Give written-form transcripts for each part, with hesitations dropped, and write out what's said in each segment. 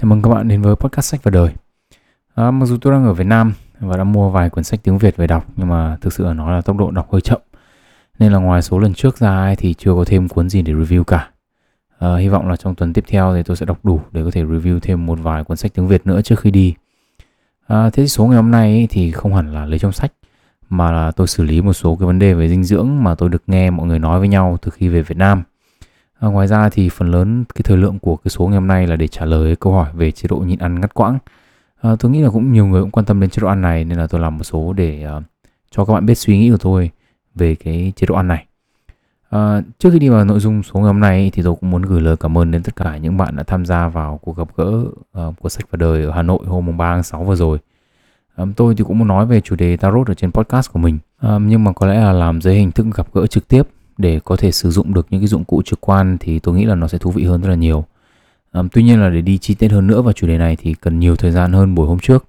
Chào mừng các bạn đến với podcast Sách và Đời. Mặc dù tôi đang ở Việt Nam và đã mua vài cuốn sách tiếng Việt về đọc, nhưng mà thực sự nó là tốc độ đọc hơi chậm, nên là ngoài số lần trước ra thì chưa có thêm cuốn gì để review cả. Hy vọng là trong tuần tiếp theo thì tôi sẽ đọc đủ để có thể review thêm một vài cuốn sách tiếng Việt nữa trước khi đi. Thế thì số ngày hôm nay thì không hẳn là lấy trong sách, mà là tôi xử lý một số cái vấn đề về dinh dưỡng mà tôi được nghe mọi người nói với nhau từ khi về Việt Nam. Ngoài ra thì phần lớn cái thời lượng của cái số ngày hôm nay là để trả lời câu hỏi về chế độ nhịn ăn ngắt quãng. Tôi nghĩ là cũng nhiều người cũng quan tâm đến chế độ ăn này, nên là tôi làm một số để cho các bạn biết suy nghĩ của tôi về cái chế độ ăn này. Trước khi đi vào nội dung số ngày hôm nay thì tôi cũng muốn gửi lời cảm ơn đến tất cả những bạn đã tham gia vào cuộc gặp gỡ của Sách và Đời ở Hà Nội hôm 3 tháng 6 vừa rồi. Tôi thì cũng muốn nói về chủ đề Tarot ở trên podcast của mình, nhưng mà có lẽ là làm dưới hình thức gặp gỡ trực tiếp để có thể sử dụng được những cái dụng cụ trực quan thì tôi nghĩ là nó sẽ thú vị hơn rất là nhiều. Tuy nhiên là để đi chi tiết hơn nữa vào chủ đề này thì cần nhiều thời gian hơn buổi hôm trước.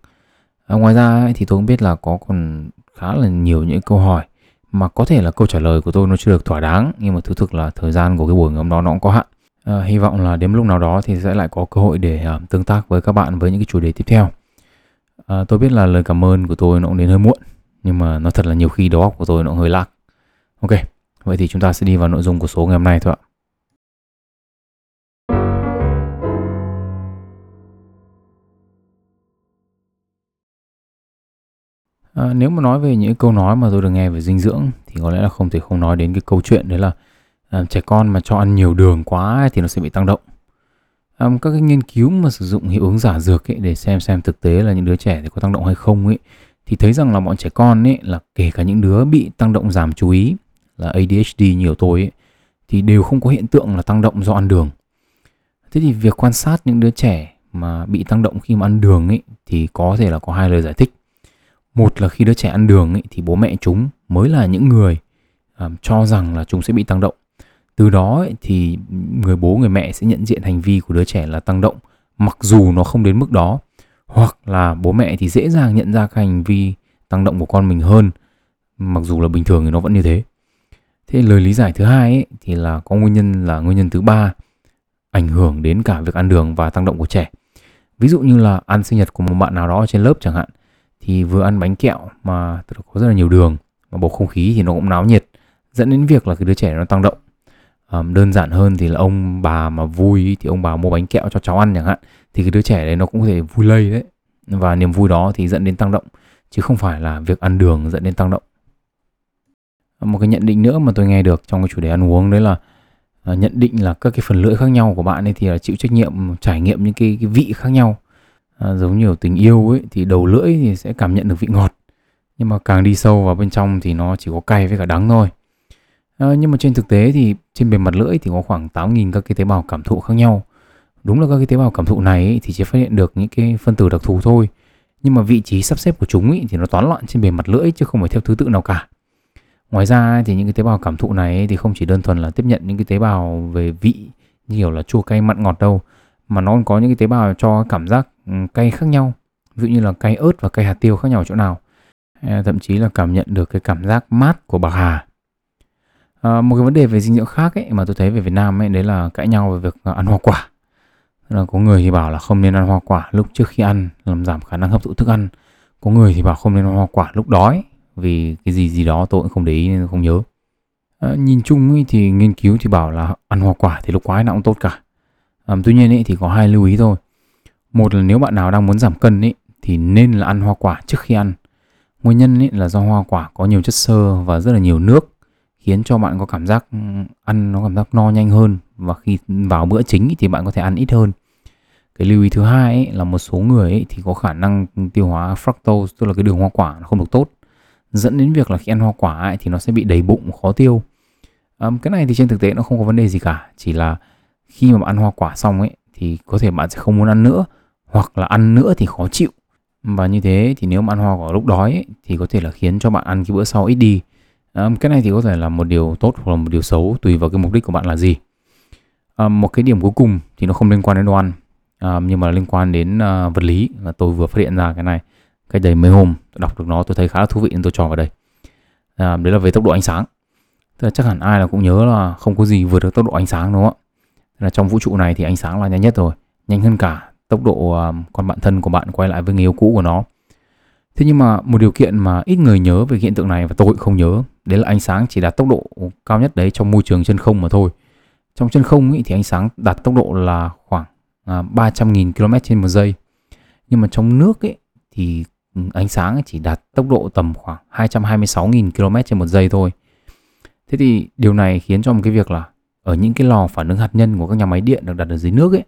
Ngoài ra thì tôi cũng biết là có còn khá là nhiều những câu hỏi mà có thể là câu trả lời của tôi nó chưa được thỏa đáng, nhưng mà thú thực là thời gian của cái buổi ngày hôm đó nó cũng có hạn. Hy vọng là đến lúc nào đó thì sẽ lại có cơ hội để tương tác với các bạn với những cái chủ đề tiếp theo. Tôi biết là lời cảm ơn của tôi nó cũng đến hơi muộn, nhưng mà nó thật là nhiều khi đầu óc của tôi nó hơi lag. Ok, vậy thì chúng ta sẽ đi vào nội dung của số ngày hôm nay thôi ạ. Nếu mà nói về những câu nói mà tôi được nghe về dinh dưỡng thì có lẽ là không thể không nói đến cái câu chuyện đấy là trẻ con mà cho ăn nhiều đường quá thì nó sẽ bị tăng động. Các cái nghiên cứu mà sử dụng hiệu ứng giả dược ấy để xem thực tế là những đứa trẻ thì có tăng động hay không ấy, thì thấy rằng là bọn trẻ con ấy, là kể cả những đứa bị tăng động giảm chú ý là ADHD nhiều tôi ấy, thì đều không có hiện tượng là tăng động do ăn đường. Thế thì việc quan sát những đứa trẻ mà bị tăng động khi mà ăn đường ấy thì có thể là có hai lời giải thích. Một là khi đứa trẻ ăn đường ấy, thì bố mẹ chúng mới là những người cho rằng là chúng sẽ bị tăng động. Từ đó ấy, thì người bố người mẹ sẽ nhận diện hành vi của đứa trẻ là tăng động mặc dù nó không đến mức đó, hoặc là bố mẹ thì dễ dàng nhận ra cái hành vi tăng động của con mình hơn mặc dù là bình thường thì nó vẫn như thế. Thế lời lý giải thứ hai ấy, thì là có nguyên nhân thứ ba ảnh hưởng đến cả việc ăn đường và tăng động của trẻ. Ví dụ như là ăn sinh nhật của một bạn nào đó trên lớp chẳng hạn, thì vừa ăn bánh kẹo mà có rất là nhiều đường, mà bầu không khí thì nó cũng náo nhiệt, dẫn đến việc là cái đứa trẻ nó tăng động. Đơn giản hơn thì là ông bà mà vui thì ông bà mua bánh kẹo cho cháu ăn chẳng hạn, thì cái đứa trẻ đấy nó cũng có thể vui lây đấy, và niềm vui đó thì dẫn đến tăng động, chứ không phải là việc ăn đường dẫn đến tăng động. Một cái nhận định nữa mà tôi nghe được trong cái chủ đề ăn uống đấy là nhận định là các cái phần lưỡi khác nhau của bạn ấy thì là chịu trách nhiệm trải nghiệm những cái vị khác nhau. Giống như tình yêu ấy thì đầu lưỡi thì sẽ cảm nhận được vị ngọt, nhưng mà càng đi sâu vào bên trong thì nó chỉ có cay với cả đắng thôi. Nhưng mà trên thực tế thì trên bề mặt lưỡi thì có khoảng 8.000 các cái tế bào cảm thụ khác nhau. Đúng là các cái tế bào cảm thụ này ấy, thì chỉ phát hiện được những cái phân tử đặc thù thôi, nhưng mà vị trí sắp xếp của chúng ấy, thì nó toán loạn trên bề mặt lưỡi chứ không phải theo thứ tự nào cả. Ngoài ra thì những cái tế bào cảm thụ này thì không chỉ đơn thuần là tiếp nhận những cái tế bào về vị như kiểu là chua cay mặn ngọt đâu, mà nó còn có những cái tế bào cho cảm giác cay khác nhau, ví dụ như là cay ớt và cay hạt tiêu khác nhau ở chỗ nào, thậm chí là cảm nhận được cái cảm giác mát của bạc hà. Một cái vấn đề về dinh dưỡng khác ấy, mà tôi thấy về Việt Nam ấy, đấy là cãi nhau về việc ăn hoa quả. Có người thì bảo là không nên ăn hoa quả lúc trước khi ăn làm giảm khả năng hấp thụ thức ăn, có người thì bảo không nên ăn hoa quả lúc đói vì cái gì đó tôi cũng không để ý nên không nhớ. Nhìn chung ấy, thì nghiên cứu thì bảo là ăn hoa quả thì lúc quái nào cũng tốt cả. Tuy nhiên ấy, thì có hai lưu ý thôi. Một là nếu bạn nào đang muốn giảm cân ấy, thì nên là ăn hoa quả trước khi ăn. Nguyên nhân ấy, là do hoa quả có nhiều chất xơ và rất là nhiều nước, khiến cho bạn có cảm giác ăn nó cảm giác no nhanh hơn, và khi vào bữa chính ấy, thì bạn có thể ăn ít hơn. Cái lưu ý thứ hai ấy, là một số người ấy, thì có khả năng tiêu hóa fructose, tức là cái đường hoa quả nó không được tốt, dẫn đến việc là khi ăn hoa quả ấy, thì nó sẽ bị đầy bụng khó tiêu. Cái này thì trên thực tế nó không có vấn đề gì cả, chỉ là khi mà bạn ăn hoa quả xong ấy thì có thể bạn sẽ không muốn ăn nữa, hoặc là ăn nữa thì khó chịu, và như thế thì nếu mà ăn hoa quả lúc đói ấy, thì có thể là khiến cho bạn ăn cái bữa sau ít đi. Cái này thì có thể là một điều tốt hoặc là một điều xấu tùy vào cái mục đích của bạn là gì. Một cái điểm cuối cùng thì nó không liên quan đến đồ ăn, nhưng mà liên quan đến vật lý, là tôi vừa phát hiện ra cái này cách đây mấy hôm, tôi đọc được nó, tôi thấy khá là thú vị nên tôi cho vào đây. Đấy là về tốc độ ánh sáng. Tức là chắc hẳn ai là cũng nhớ là không có gì vượt được tốc độ ánh sáng, đúng không ạ? Tức là trong vũ trụ này thì ánh sáng là nhanh nhất rồi, nhanh hơn cả tốc độ con bạn thân của bạn quay lại với người yêu cũ của nó. Thế nhưng mà một điều kiện mà ít người nhớ về hiện tượng này, và tôi cũng không nhớ, đấy là ánh sáng chỉ đạt tốc độ cao nhất đấy trong môi trường chân không mà thôi. Trong chân không ấy thì ánh sáng đạt tốc độ là khoảng 300.000 km/giây. Nhưng mà trong nước ấy thì ánh sáng chỉ đạt tốc độ tầm khoảng 226.000 km/giây thôi. Thế thì điều này khiến cho một cái việc là ở những cái lò phản ứng hạt nhân của các nhà máy điện được đặt ở dưới nước ấy,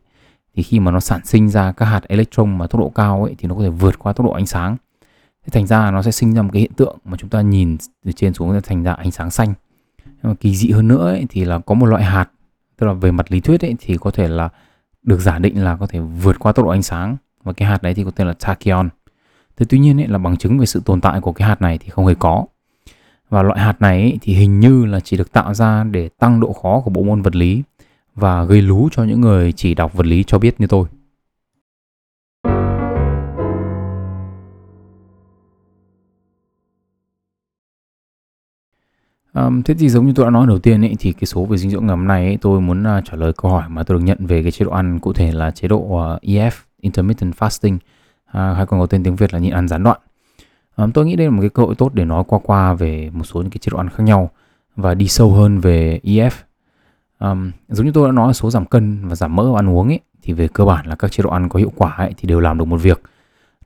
thì khi mà nó sản sinh ra các hạt electron mà tốc độ cao ấy, thì nó có thể vượt qua tốc độ ánh sáng. Thế thành ra nó sẽ sinh ra một cái hiện tượng mà chúng ta nhìn từ trên xuống thành ra ánh sáng xanh. Nhưng mà kỳ dị hơn nữa ấy, thì là có một loại hạt, tức là về mặt lý thuyết ấy, thì có thể là được giả định là có thể vượt qua tốc độ ánh sáng, và cái hạt đấy thì có tên là tachyon. Thế tuy nhiên ấy, là bằng chứng về sự tồn tại của cái hạt này thì không hề có. Và loại hạt này ấy, thì hình như là chỉ được tạo ra để tăng độ khó của bộ môn vật lý và gây lú cho những người chỉ đọc vật lý cho biết như tôi. Thế thì giống như tôi đã nói đầu tiên ấy, thì cái số về dinh dưỡng ngày hôm nay ấy, tôi muốn trả lời câu hỏi mà tôi được nhận về cái chế độ ăn, cụ thể là chế độ IF, Intermittent Fasting, hay còn có tên tiếng Việt là nhịn ăn gián đoạn. Tôi nghĩ đây là một cái cơ hội tốt để nói qua về một số những cái chế độ ăn khác nhau và đi sâu hơn về IF. Giống như tôi đã nói, số giảm cân và giảm mỡ ăn uống ấy, thì về cơ bản là các chế độ ăn có hiệu quả ấy, thì đều làm được một việc,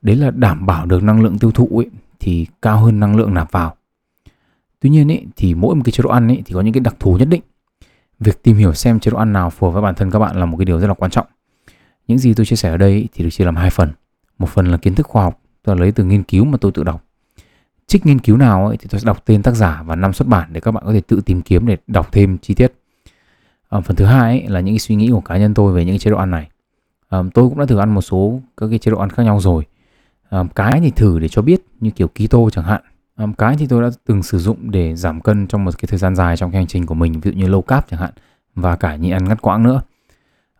đấy là đảm bảo được năng lượng tiêu thụ ấy, thì cao hơn năng lượng nạp vào. Tuy nhiên ấy, thì mỗi một cái chế độ ăn ấy, thì có những cái đặc thù nhất định. Việc tìm hiểu xem chế độ ăn nào phù hợp với bản thân các bạn là một cái điều rất là quan trọng. Những gì tôi chia sẻ ở đây ấy, thì được chia làm hai phần. Một phần là kiến thức khoa học, tôi lấy từ nghiên cứu mà tôi tự đọc. Trích nghiên cứu nào ấy, thì tôi sẽ đọc tên tác giả và năm xuất bản để các bạn có thể tự tìm kiếm để đọc thêm chi tiết. Phần thứ hai ấy, là những cái suy nghĩ của cá nhân tôi về những cái chế độ ăn này. Tôi cũng đã thử ăn một số các cái chế độ ăn khác nhau rồi. Cái thì thử để cho biết, như kiểu keto chẳng hạn. Cái thì tôi đã từng sử dụng để giảm cân trong một cái thời gian dài trong cái hành trình của mình, ví dụ như low carb chẳng hạn, và cả nhịn ăn ngắt quãng nữa.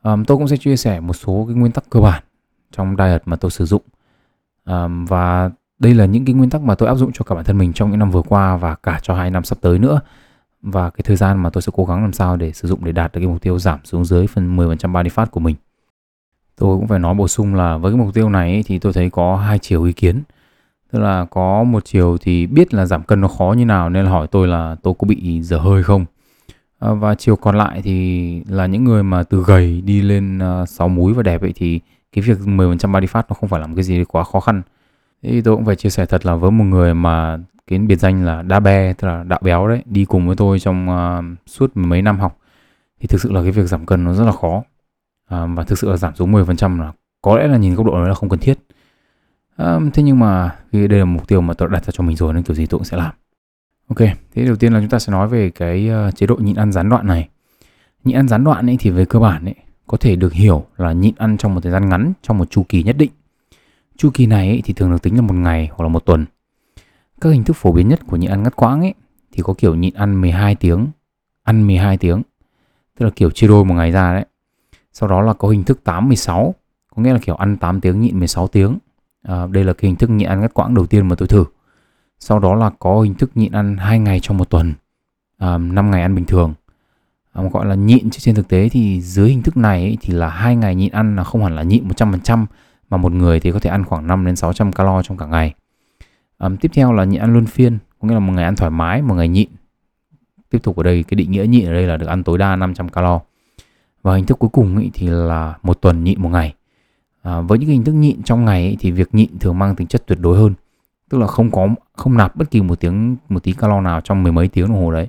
Tôi cũng sẽ chia sẻ một số cái nguyên tắc cơ bản trong diet mà tôi sử dụng. Và đây là những cái nguyên tắc mà tôi áp dụng cho cả bản thân mình trong những năm vừa qua và cả cho 2 năm sắp tới nữa. Và cái thời gian mà tôi sẽ cố gắng làm sao để sử dụng để đạt được cái mục tiêu giảm xuống dưới phần 10% body fat của mình. Tôi cũng phải nói bổ sung là với cái mục tiêu này ấy, thì tôi thấy có 2 chiều ý kiến. Tức là có một chiều thì biết là giảm cân nó khó như nào nên là hỏi tôi là tôi có bị dở hơi không. Và chiều còn lại thì là những người mà từ gầy đi lên 6 múi và đẹp ấy, thì cái việc 10% body fat nó không phải là một cái gì quá khó khăn. Thế thì tôi cũng phải chia sẻ thật là với một người mà cái biệt danh là đa be, tức là đạo béo đấy, đi cùng với tôi trong suốt mấy năm học, thì thực sự là cái việc giảm cân nó rất là khó. Và thực sự là giảm xuống 10% là có lẽ là nhìn góc độ nó là không cần thiết. Thế nhưng mà đây là mục tiêu mà tôi đặt ra cho mình rồi nên kiểu gì tôi cũng sẽ làm. Ok, thế đầu tiên là chúng ta sẽ nói về cái chế độ nhịn ăn gián đoạn này. Nhịn ăn gián đoạn ấy thì về cơ bản ấy, có thể được hiểu là nhịn ăn trong một thời gian ngắn, trong một chu kỳ nhất định. Chu kỳ này ấy, thì thường được tính là 1 ngày hoặc là 1 tuần. Các hình thức phổ biến nhất của nhịn ăn ngắt quãng ấy, thì có kiểu nhịn ăn 12 tiếng, ăn 12 tiếng, tức là kiểu chia đôi 1 ngày ra đấy. Sau đó là có hình thức 8-16, có nghĩa là kiểu ăn 8 tiếng nhịn 16 tiếng. Đây là cái hình thức nhịn ăn ngắt quãng đầu tiên mà tôi thử. Sau đó là có hình thức nhịn ăn 2 ngày trong 1 tuần, 5 ngày ăn bình thường, gọi là nhịn. Chứ trên thực tế thì dưới hình thức này ấy, thì là 2 ngày nhịn ăn là không hẳn là nhịn 100%, mà một người thì có thể ăn khoảng 500-600 calo trong cả ngày. Tiếp theo là nhịn ăn luân phiên, có nghĩa là 1 ngày ăn thoải mái, 1 ngày nhịn. Tiếp tục ở đây, cái định nghĩa nhịn ở đây là được ăn tối đa 500 calo. Và hình thức cuối cùng ấy, thì là 1 tuần nhịn 1 ngày. Với những hình thức nhịn trong ngày ấy, thì việc nhịn thường mang tính chất tuyệt đối hơn, tức là không nạp bất kỳ một tí calo nào trong 10 mấy tiếng đồng hồ đấy,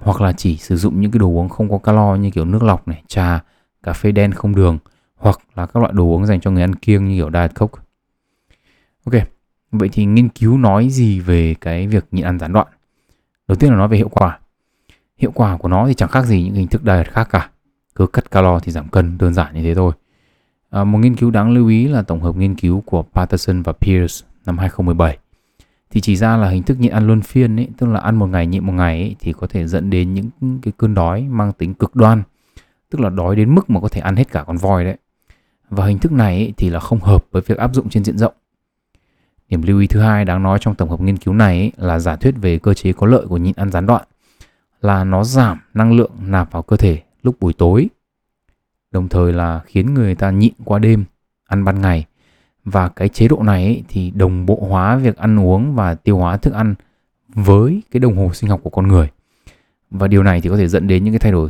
hoặc là chỉ sử dụng những cái đồ uống không có calo như kiểu nước lọc này, trà, cà phê đen không đường, hoặc là các loại đồ uống dành cho người ăn kiêng như kiểu Diet Coke. Ok, vậy thì nghiên cứu nói gì về cái việc nhịn ăn gián đoạn? Đầu tiên là nói về hiệu quả. Hiệu quả của nó thì chẳng khác gì những hình thức diet khác cả, cứ cắt calo thì giảm cân, đơn giản như thế thôi. Một nghiên cứu đáng lưu ý là tổng hợp nghiên cứu của Patterson và Pierce năm 2017 thì chỉ ra là hình thức nhịn ăn luân phiên ấy, tức là ăn 1 ngày nhịn 1 ngày ấy, thì có thể dẫn đến những cái cơn đói mang tính cực đoan, tức là đói đến mức mà có thể ăn hết cả con voi đấy. Và hình thức này ấy, thì là không hợp với việc áp dụng trên diện rộng. Điểm lưu ý thứ hai đáng nói trong tổng hợp nghiên cứu này ấy, là giả thuyết về cơ chế có lợi của nhịn ăn gián đoạn là nó giảm năng lượng nạp vào cơ thể lúc buổi tối, đồng thời là khiến người ta nhịn qua đêm ăn ban ngày. Và cái chế độ này ấy, thì đồng bộ hóa việc ăn uống và tiêu hóa thức ăn với cái đồng hồ sinh học của con người. Và điều này thì có thể dẫn đến những cái thay đổi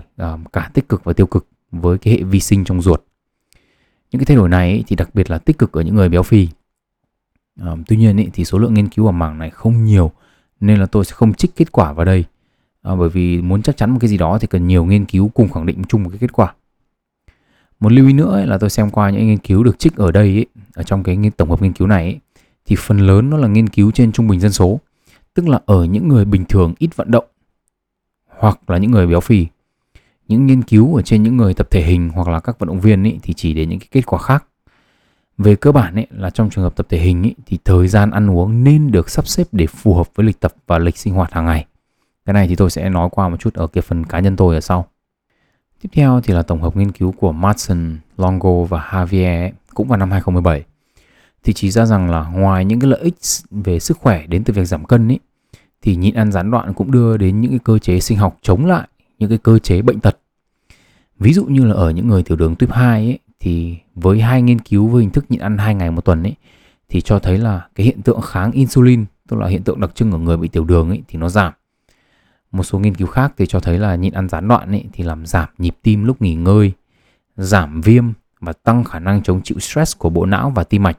cả tích cực và tiêu cực với cái hệ vi sinh trong ruột. Những cái thay đổi này ấy, thì đặc biệt là tích cực ở những người béo phì. Tuy nhiên ấy, thì số lượng nghiên cứu ở mảng này không nhiều, nên là tôi sẽ không trích kết quả vào đây. Bởi vì muốn chắc chắn một cái gì đó thì cần nhiều nghiên cứu cùng khẳng định chung một cái kết quả. Một lưu ý nữa ấy, là tôi xem qua những nghiên cứu được trích ở đây ấy, ở trong cái tổng hợp nghiên cứu này ấy, thì phần lớn nó là nghiên cứu trên trung bình dân số, tức là ở những người bình thường ít vận động hoặc là những người béo phì. Những nghiên cứu ở trên những người tập thể hình hoặc là các vận động viên ấy, thì chỉ đến những cái kết quả khác. Về cơ bản ấy, là trong trường hợp tập thể hình ấy, thì thời gian ăn uống nên được sắp xếp để phù hợp với lịch tập và lịch sinh hoạt hàng ngày. Cái này thì tôi sẽ nói qua một chút ở cái phần cá nhân tôi ở sau. Tiếp theo thì là tổng hợp nghiên cứu của Martin, Longo và Javier ấy, cũng vào năm 2017. Thì chỉ ra rằng là ngoài những cái lợi ích về sức khỏe đến từ việc giảm cân ấy, thì nhịn ăn gián đoạn cũng đưa đến những cái cơ chế sinh học chống lại những cái cơ chế bệnh tật. Ví dụ như là ở những người tiểu đường type 2 ấy, thì với hai nghiên cứu với hình thức nhịn ăn 2 ngày một tuần ấy, thì cho thấy là cái hiện tượng kháng insulin, tức là hiện tượng đặc trưng ở người bị tiểu đường ấy, thì nó giảm. Một số nghiên cứu khác thì cho thấy là nhịn ăn gián đoạn ấy, thì làm giảm nhịp tim lúc nghỉ ngơi, giảm viêm và tăng khả năng chống chịu stress của bộ não và tim mạch.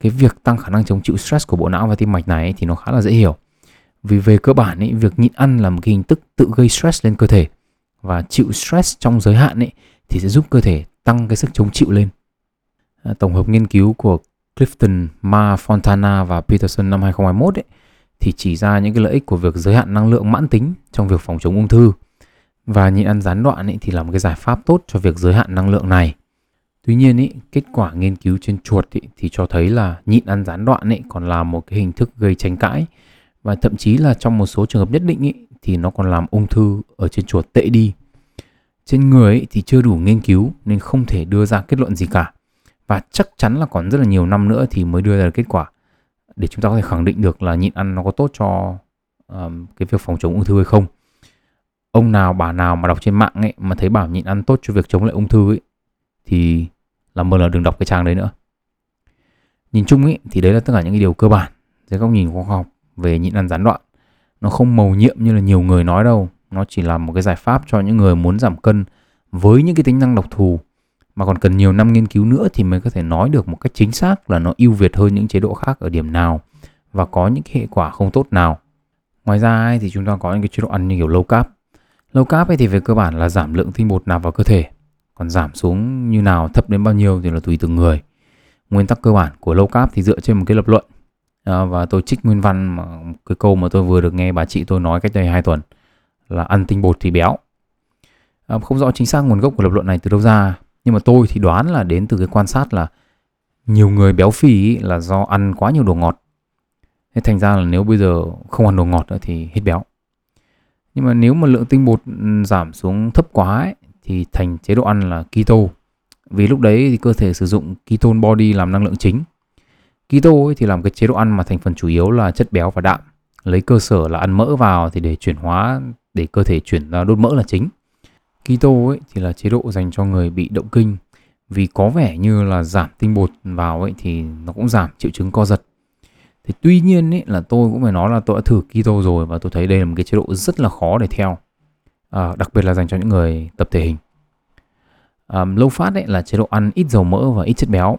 Cái việc tăng khả năng chống chịu stress của bộ não và tim mạch này ấy, thì nó khá là dễ hiểu. Vì về cơ bản ấy, việc nhịn ăn là một cái hình thức tự gây stress lên cơ thể, và chịu stress trong giới hạn ấy, thì sẽ giúp cơ thể tăng cái sức chống chịu lên. Tổng hợp nghiên cứu của Clifton, Ma, Fontana và Peterson năm 2021 ấy, thì chỉ ra những cái lợi ích của việc giới hạn năng lượng mãn tính trong việc phòng chống ung thư, và nhịn ăn gián đoạn ấy, thì là một cái giải pháp tốt cho việc giới hạn năng lượng này. Tuy nhiên ấy, kết quả nghiên cứu trên chuột ấy, thì cho thấy là nhịn ăn gián đoạn ấy, còn là một cái hình thức gây tranh cãi, và thậm chí là trong một số trường hợp nhất định ấy, thì nó còn làm ung thư ở trên chuột tệ đi. Trên người ấy, thì chưa đủ nghiên cứu nên không thể đưa ra kết luận gì cả, và chắc chắn là còn rất là nhiều năm nữa thì mới đưa ra được kết quả để chúng ta có thể khẳng định được là nhịn ăn nó có tốt cho cái việc phòng chống ung thư hay không. Ông nào bà nào mà đọc trên mạng ấy mà thấy bảo nhịn ăn tốt cho việc chống lại ung thư ấy, thì làm ơn là đừng đọc cái trang đấy nữa. Nhìn chung ấy, thì đấy là tất cả những cái điều cơ bản dưới góc nhìn của khoa học về nhịn ăn gián đoạn. Nó không mầu nhiệm như là nhiều người nói đâu. Nó chỉ là một cái giải pháp cho những người muốn giảm cân với những cái tính năng đặc thù, mà còn cần nhiều năm nghiên cứu nữa thì mới có thể nói được một cách chính xác là nó ưu việt hơn những chế độ khác ở điểm nào và có những hệ quả không tốt nào. Ngoài ra ấy, thì chúng ta có những cái chế độ ăn như kiểu low carb. Low carb ấy thì về cơ bản là giảm lượng tinh bột nạp vào cơ thể, còn giảm xuống như nào, thấp đến bao nhiêu thì là tùy từng người. Nguyên tắc cơ bản của low carb thì dựa trên một cái lập luận, và tôi trích nguyên văn cái câu mà tôi vừa được nghe bà chị tôi nói cách đây 2 tuần là ăn tinh bột thì béo. Không rõ chính xác nguồn gốc của lập luận này từ đâu ra, nhưng mà tôi thì đoán là đến từ cái quan sát là nhiều người béo phì là do ăn quá nhiều đồ ngọt. Thế thành ra là nếu bây giờ không ăn đồ ngọt nữa thì hết béo. Nhưng mà nếu mà lượng tinh bột giảm xuống thấp quá ấy, thì thành chế độ ăn là keto. Vì lúc đấy thì cơ thể sử dụng ketone body làm năng lượng chính. Keto ấy thì làm cái chế độ ăn mà thành phần chủ yếu là chất béo và đạm, lấy cơ sở là ăn mỡ vào thì để chuyển hóa, để cơ thể chuyển ra đốt mỡ là chính. Keto ấy thì là chế độ dành cho người bị động kinh, vì có vẻ như là giảm tinh bột vào ấy thì nó cũng giảm triệu chứng co giật. Thì tuy nhiên ấy, là tôi cũng phải nói là tôi đã thử keto rồi và tôi thấy đây là một cái chế độ rất là khó để theo, đặc biệt là dành cho những người tập thể hình. Low fat ấy là chế độ ăn ít dầu mỡ và ít chất béo.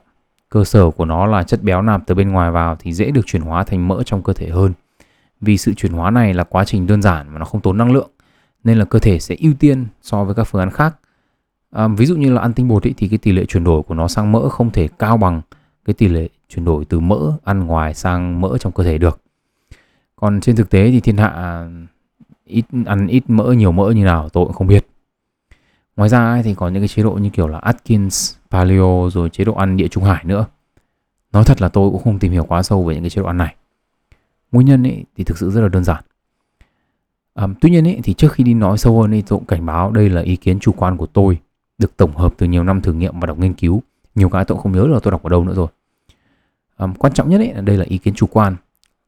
Cơ sở của nó là chất béo nạp từ bên ngoài vào thì dễ được chuyển hóa thành mỡ trong cơ thể hơn. Vì sự chuyển hóa này là quá trình đơn giản mà nó không tốn năng lượng, nên là cơ thể sẽ ưu tiên so với các phương án khác. Ví dụ như là ăn tinh bột ấy, thì cái tỷ lệ chuyển đổi của nó sang mỡ không thể cao bằng cái tỷ lệ chuyển đổi từ mỡ ăn ngoài sang mỡ trong cơ thể được. Còn trên thực tế thì thiên hạ ăn ít mỡ nhiều mỡ như nào tôi cũng không biết. Ngoài ra ấy, thì có những cái chế độ như kiểu là Atkins, Paleo rồi chế độ ăn Địa Trung Hải nữa. Nói thật là tôi cũng không tìm hiểu quá sâu về những cái chế độ ăn này. Nguyên nhân ấy, thì thực sự rất là đơn giản. Tuy nhiên ấy, thì trước khi đi nói sâu hơn ấy, tôi cũng cảnh báo đây là ý kiến chủ quan của tôi, được tổng hợp từ nhiều năm thử nghiệm và đọc nghiên cứu. Nhiều cái tôi không nhớ là tôi đọc ở đâu nữa rồi. Quan trọng nhất ấy, là đây là ý kiến chủ quan,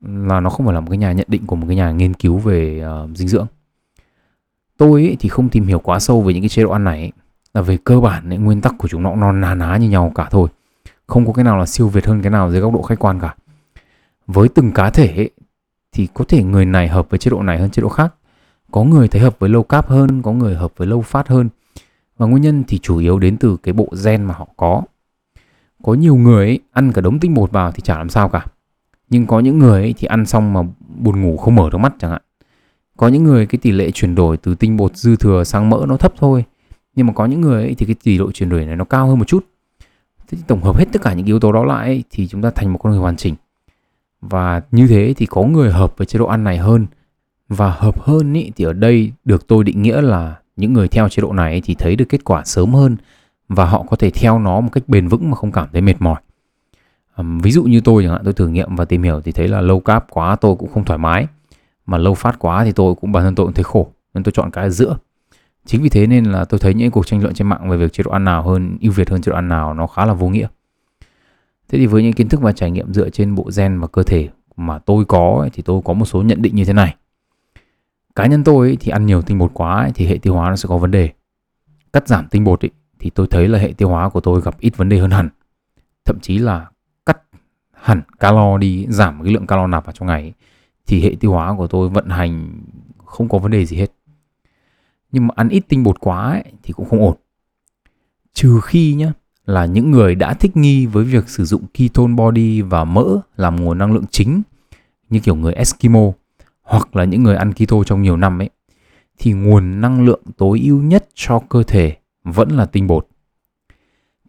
là nó không phải là một cái nhà nhận định của một cái nhà nghiên cứu về dinh dưỡng. Tôi ấy, thì không tìm hiểu quá sâu về những cái chế độ ăn này ấy. Là về cơ bản ấy, nguyên tắc của chúng nó cũng non ná như nhau cả thôi. Không có cái nào là siêu việt hơn cái nào dưới góc độ khách quan cả. Với từng cá thể ấy, thì có thể người này hợp với chế độ này hơn chế độ khác. Có người thấy hợp với low carb hơn, có người hợp với low fat hơn. Và nguyên nhân thì chủ yếu đến từ cái bộ gen mà họ có. Có nhiều người ấy, ăn cả đống tinh bột vào thì chả làm sao cả. Nhưng có những người ấy, thì ăn xong mà buồn ngủ không mở được mắt chẳng hạn. Có những người cái tỷ lệ chuyển đổi từ tinh bột dư thừa sang mỡ nó thấp thôi. Nhưng mà có những người ấy, thì cái tỷ lệ chuyển đổi này nó cao hơn một chút. Thế thì tổng hợp hết tất cả những yếu tố đó lại ấy, thì chúng ta thành một con người hoàn chỉnh. Và như thế thì có người hợp với chế độ ăn này hơn. Và hợp hơn ý, thì ở đây được tôi định nghĩa là những người theo chế độ này ấy, thì thấy được kết quả sớm hơn. Và họ có thể theo nó một cách bền vững mà không cảm thấy mệt mỏi. Ví dụ như tôi chẳng hạn, tôi thử nghiệm và tìm hiểu thì thấy là low carb quá tôi cũng không thoải mái. Mà low fat quá thì bản thân tôi cũng thấy khổ. Nên tôi chọn cái ở giữa. Chính vì thế nên là tôi thấy những cuộc tranh luận trên mạng về việc chế độ ăn nào hơn, ưu việt hơn chế độ ăn nào nó khá là vô nghĩa. Thế thì với những kiến thức và trải nghiệm dựa trên bộ gen và cơ thể mà tôi có ấy, thì tôi có một số nhận định như thế này. Cá nhân tôi ấy, thì ăn nhiều tinh bột quá ấy, thì hệ tiêu hóa nó sẽ có vấn đề. Cắt giảm tinh bột ấy, thì tôi thấy là hệ tiêu hóa của tôi gặp ít vấn đề hơn hẳn. Thậm chí là cắt hẳn calo đi, giảm cái lượng calo nạp vào trong ngày ấy, thì hệ tiêu hóa của tôi vận hành không có vấn đề gì hết. Nhưng mà ăn ít tinh bột quá ấy, thì cũng không ổn. Trừ khi nhá, là những người đã thích nghi với việc sử dụng ketone body và mỡ làm nguồn năng lượng chính, như kiểu người Eskimo hoặc là những người ăn keto trong nhiều năm ấy, thì nguồn năng lượng tối ưu nhất cho cơ thể vẫn là tinh bột.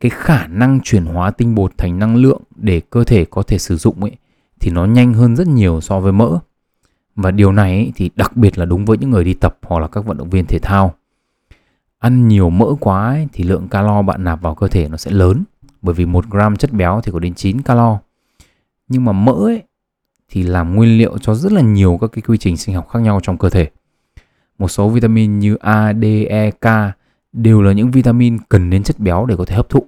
Cái khả năng chuyển hóa tinh bột thành năng lượng để cơ thể có thể sử dụng ấy, thì nó nhanh hơn rất nhiều so với mỡ. Và điều này ấy, thì đặc biệt là đúng với những người đi tập hoặc là các vận động viên thể thao. Ăn nhiều mỡ quá ấy, thì lượng calo bạn nạp vào cơ thể nó sẽ lớn. Bởi vì 1 gram chất béo thì có đến 9 calo. Nhưng mà mỡ ấy, thì làm nguyên liệu cho rất là nhiều các cái quy trình sinh học khác nhau trong cơ thể. Một số vitamin như A, D, E, K đều là những vitamin cần đến chất béo để có thể hấp thụ.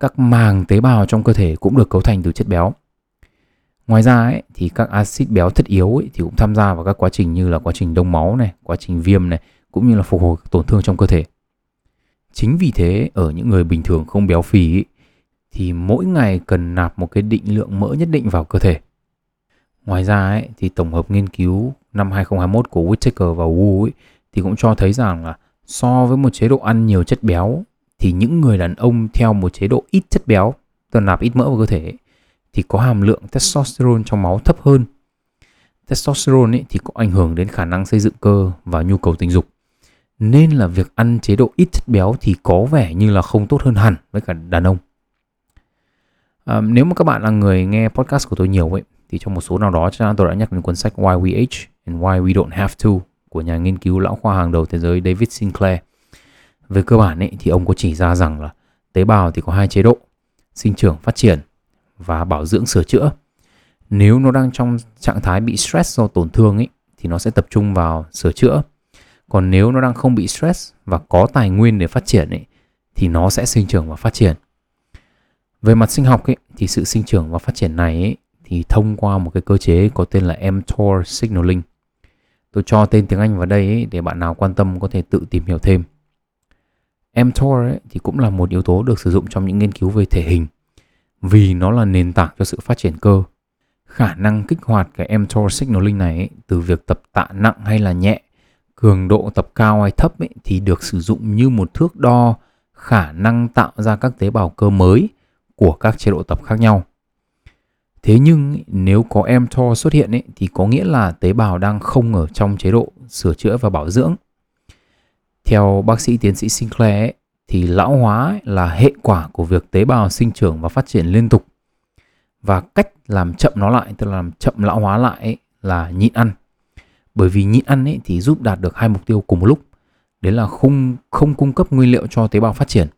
Các màng tế bào trong cơ thể cũng được cấu thành từ chất béo. Ngoài ra ấy, thì các axit béo thiết yếu ấy, thì cũng tham gia vào các quá trình như là quá trình đông máu này, quá trình viêm này, cũng như là phục hồi tổn thương trong cơ thể. Chính vì thế ở những người bình thường không béo phì ấy, thì mỗi ngày cần nạp một cái định lượng mỡ nhất định vào cơ thể. Ngoài ra ấy, thì tổng hợp nghiên cứu năm 2021 của Whittaker và Wu ấy, thì cũng cho thấy rằng là so với một chế độ ăn nhiều chất béo thì những người đàn ông theo một chế độ ít chất béo, tức là nạp ít mỡ vào cơ thể ấy, thì có hàm lượng testosterone trong máu thấp hơn. Testosterone ấy, thì có ảnh hưởng đến khả năng xây dựng cơ và nhu cầu tình dục. Nên là việc ăn chế độ ít chất béo thì có vẻ như là không tốt hơn hẳn với cả đàn ông. Nếu mà các bạn là người nghe podcast của tôi nhiều ấy, thì trong một số nào đó chắc là tôi đã nhắc đến cuốn sách Why We Age and Why We Don't Have To của nhà nghiên cứu lão khoa hàng đầu thế giới David Sinclair. Về cơ bản ấy, thì ông có chỉ ra rằng là tế bào thì có hai chế độ: sinh trưởng phát triển và bảo dưỡng sửa chữa. Nếu nó đang trong trạng thái bị stress do tổn thương ấy, thì nó sẽ tập trung vào sửa chữa. Còn nếu nó đang không bị stress và có tài nguyên để phát triển ấy, thì nó sẽ sinh trưởng và phát triển. Về mặt sinh học ấy, thì sự sinh trưởng và phát triển này ấy, thì thông qua một cái cơ chế có tên là mTOR signaling. Tôi cho tên tiếng Anh vào đây ấy, để bạn nào quan tâm có thể tự tìm hiểu thêm. mTOR ấy, thì cũng là một yếu tố được sử dụng trong những nghiên cứu về thể hình, vì nó là nền tảng cho sự phát triển cơ. Khả năng kích hoạt cái mTOR signaling này ấy, từ việc tập tạ nặng hay là nhẹ, cường độ tập cao hay thấp ấy, thì được sử dụng như một thước đo khả năng tạo ra các tế bào cơ mới của các chế độ tập khác nhau. Thế nhưng nếu có mTOR xuất hiện ấy, thì có nghĩa là tế bào đang không ở trong chế độ sửa chữa và bảo dưỡng. Theo bác sĩ tiến sĩ Sinclair ấy, thì lão hóa ấy là hệ quả của việc tế bào sinh trưởng và phát triển liên tục. Và cách làm chậm nó lại, tức là làm chậm lão hóa lại ấy, là nhịn ăn. Bởi vì nhịn ăn ấy thì giúp đạt được hai mục tiêu cùng một lúc. Đấy là không cung cấp nguyên liệu cho tế bào phát triển,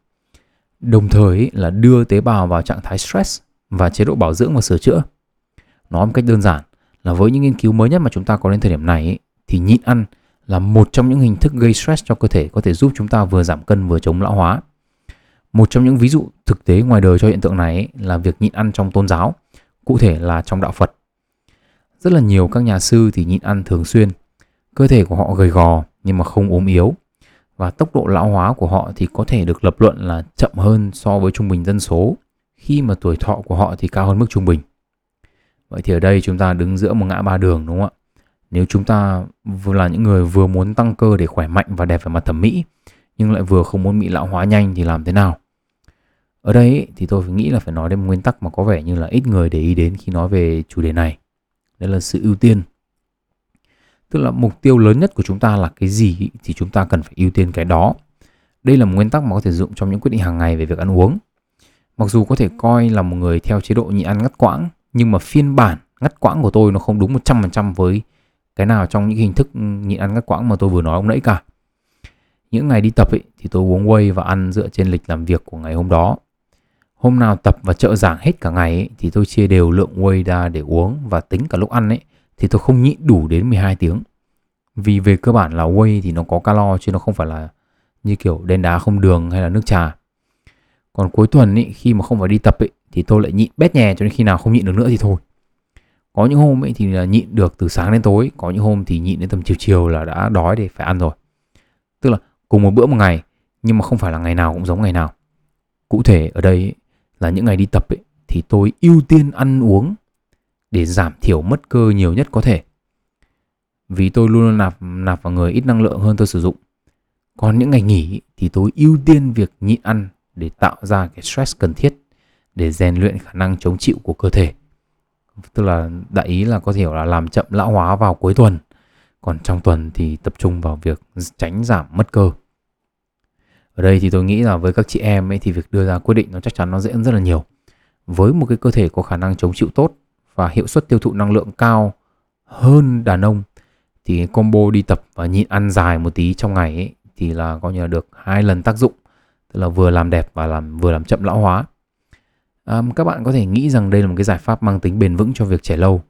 đồng thời ấy là đưa tế bào vào trạng thái stress và chế độ bảo dưỡng và sửa chữa. Nói một cách đơn giản là với những nghiên cứu mới nhất mà chúng ta có đến thời điểm này ấy, thì nhịn ăn là một trong những hình thức gây stress cho cơ thể, có thể giúp chúng ta vừa giảm cân vừa chống lão hóa. Một trong những ví dụ thực tế ngoài đời cho hiện tượng này ấy, là việc nhịn ăn trong tôn giáo, cụ thể là trong đạo Phật. Rất là nhiều các nhà sư thì nhịn ăn thường xuyên. Cơ thể của họ gầy gò nhưng mà không ốm yếu. Và tốc độ lão hóa của họ thì có thể được lập luận là chậm hơn so với trung bình dân số, khi mà tuổi thọ của họ thì cao hơn mức trung bình. Vậy thì ở đây chúng ta đứng giữa một ngã ba đường, đúng không ạ? Nếu chúng ta là những người vừa muốn tăng cơ để khỏe mạnh và đẹp về mặt thẩm mỹ, nhưng lại vừa không muốn bị lão hóa nhanh thì làm thế nào? Ở đây thì tôi nghĩ là phải nói đến một nguyên tắc mà có vẻ như là ít người để ý đến khi nói về chủ đề này. Đấy là sự ưu tiên. Tức là mục tiêu lớn nhất của chúng ta là cái gì thì chúng ta cần phải ưu tiên cái đó. Đây là một nguyên tắc mà có thể dụng trong những quyết định hàng ngày về việc ăn uống. Mặc dù có thể coi là một người theo chế độ nhịn ăn ngắt quãng, nhưng mà phiên bản ngắt quãng của tôi nó không đúng 100% với cái nào trong những hình thức nhịn ăn ngắt quãng mà tôi vừa nói lúc nãy cả. Những ngày đi tập thì tôi uống whey và ăn dựa trên lịch làm việc của ngày hôm đó. Hôm nào tập và trợ giảng hết cả ngày thì tôi chia đều lượng whey ra để uống, và tính cả lúc ăn thì tôi không nhịn đủ đến 12 tiếng. Vì về cơ bản là whey thì nó có calo chứ nó không phải là như kiểu đen đá không đường hay là nước trà. Còn cuối tuần khi mà không phải đi tập thì tôi lại nhịn bét nhè cho đến khi nào không nhịn được nữa thì thôi. Có những hôm thì là nhịn được từ sáng đến tối, có những hôm thì nhịn đến tầm chiều chiều là đã đói để phải ăn rồi. Tức là cùng một bữa một ngày, nhưng mà không phải là ngày nào cũng giống ngày nào. Cụ thể ở đây là những ngày đi tập thì tôi ưu tiên ăn uống để giảm thiểu mất cơ nhiều nhất có thể, vì tôi luôn nạp vào người ít năng lượng hơn tôi sử dụng. Còn những ngày nghỉ thì tôi ưu tiên việc nhịn ăn để tạo ra cái stress cần thiết để rèn luyện khả năng chống chịu của cơ thể. Tức là đại ý là có thể là làm chậm lão hóa vào cuối tuần, còn trong tuần thì tập trung vào việc tránh giảm mất cơ. Ở đây thì tôi nghĩ là với các chị em thì việc đưa ra quyết định nó chắc chắn nó dễ hơn rất là nhiều. Với một cái cơ thể có khả năng chống chịu tốt và hiệu suất tiêu thụ năng lượng cao hơn đàn ông, thì combo đi tập và nhịn ăn dài một tí trong ngày thì là coi như là được 2 lần tác dụng. Tức là vừa làm đẹp và vừa làm chậm lão hóa. Các bạn có thể nghĩ rằng đây là một cái giải pháp mang tính bền vững cho việc trẻ lâu.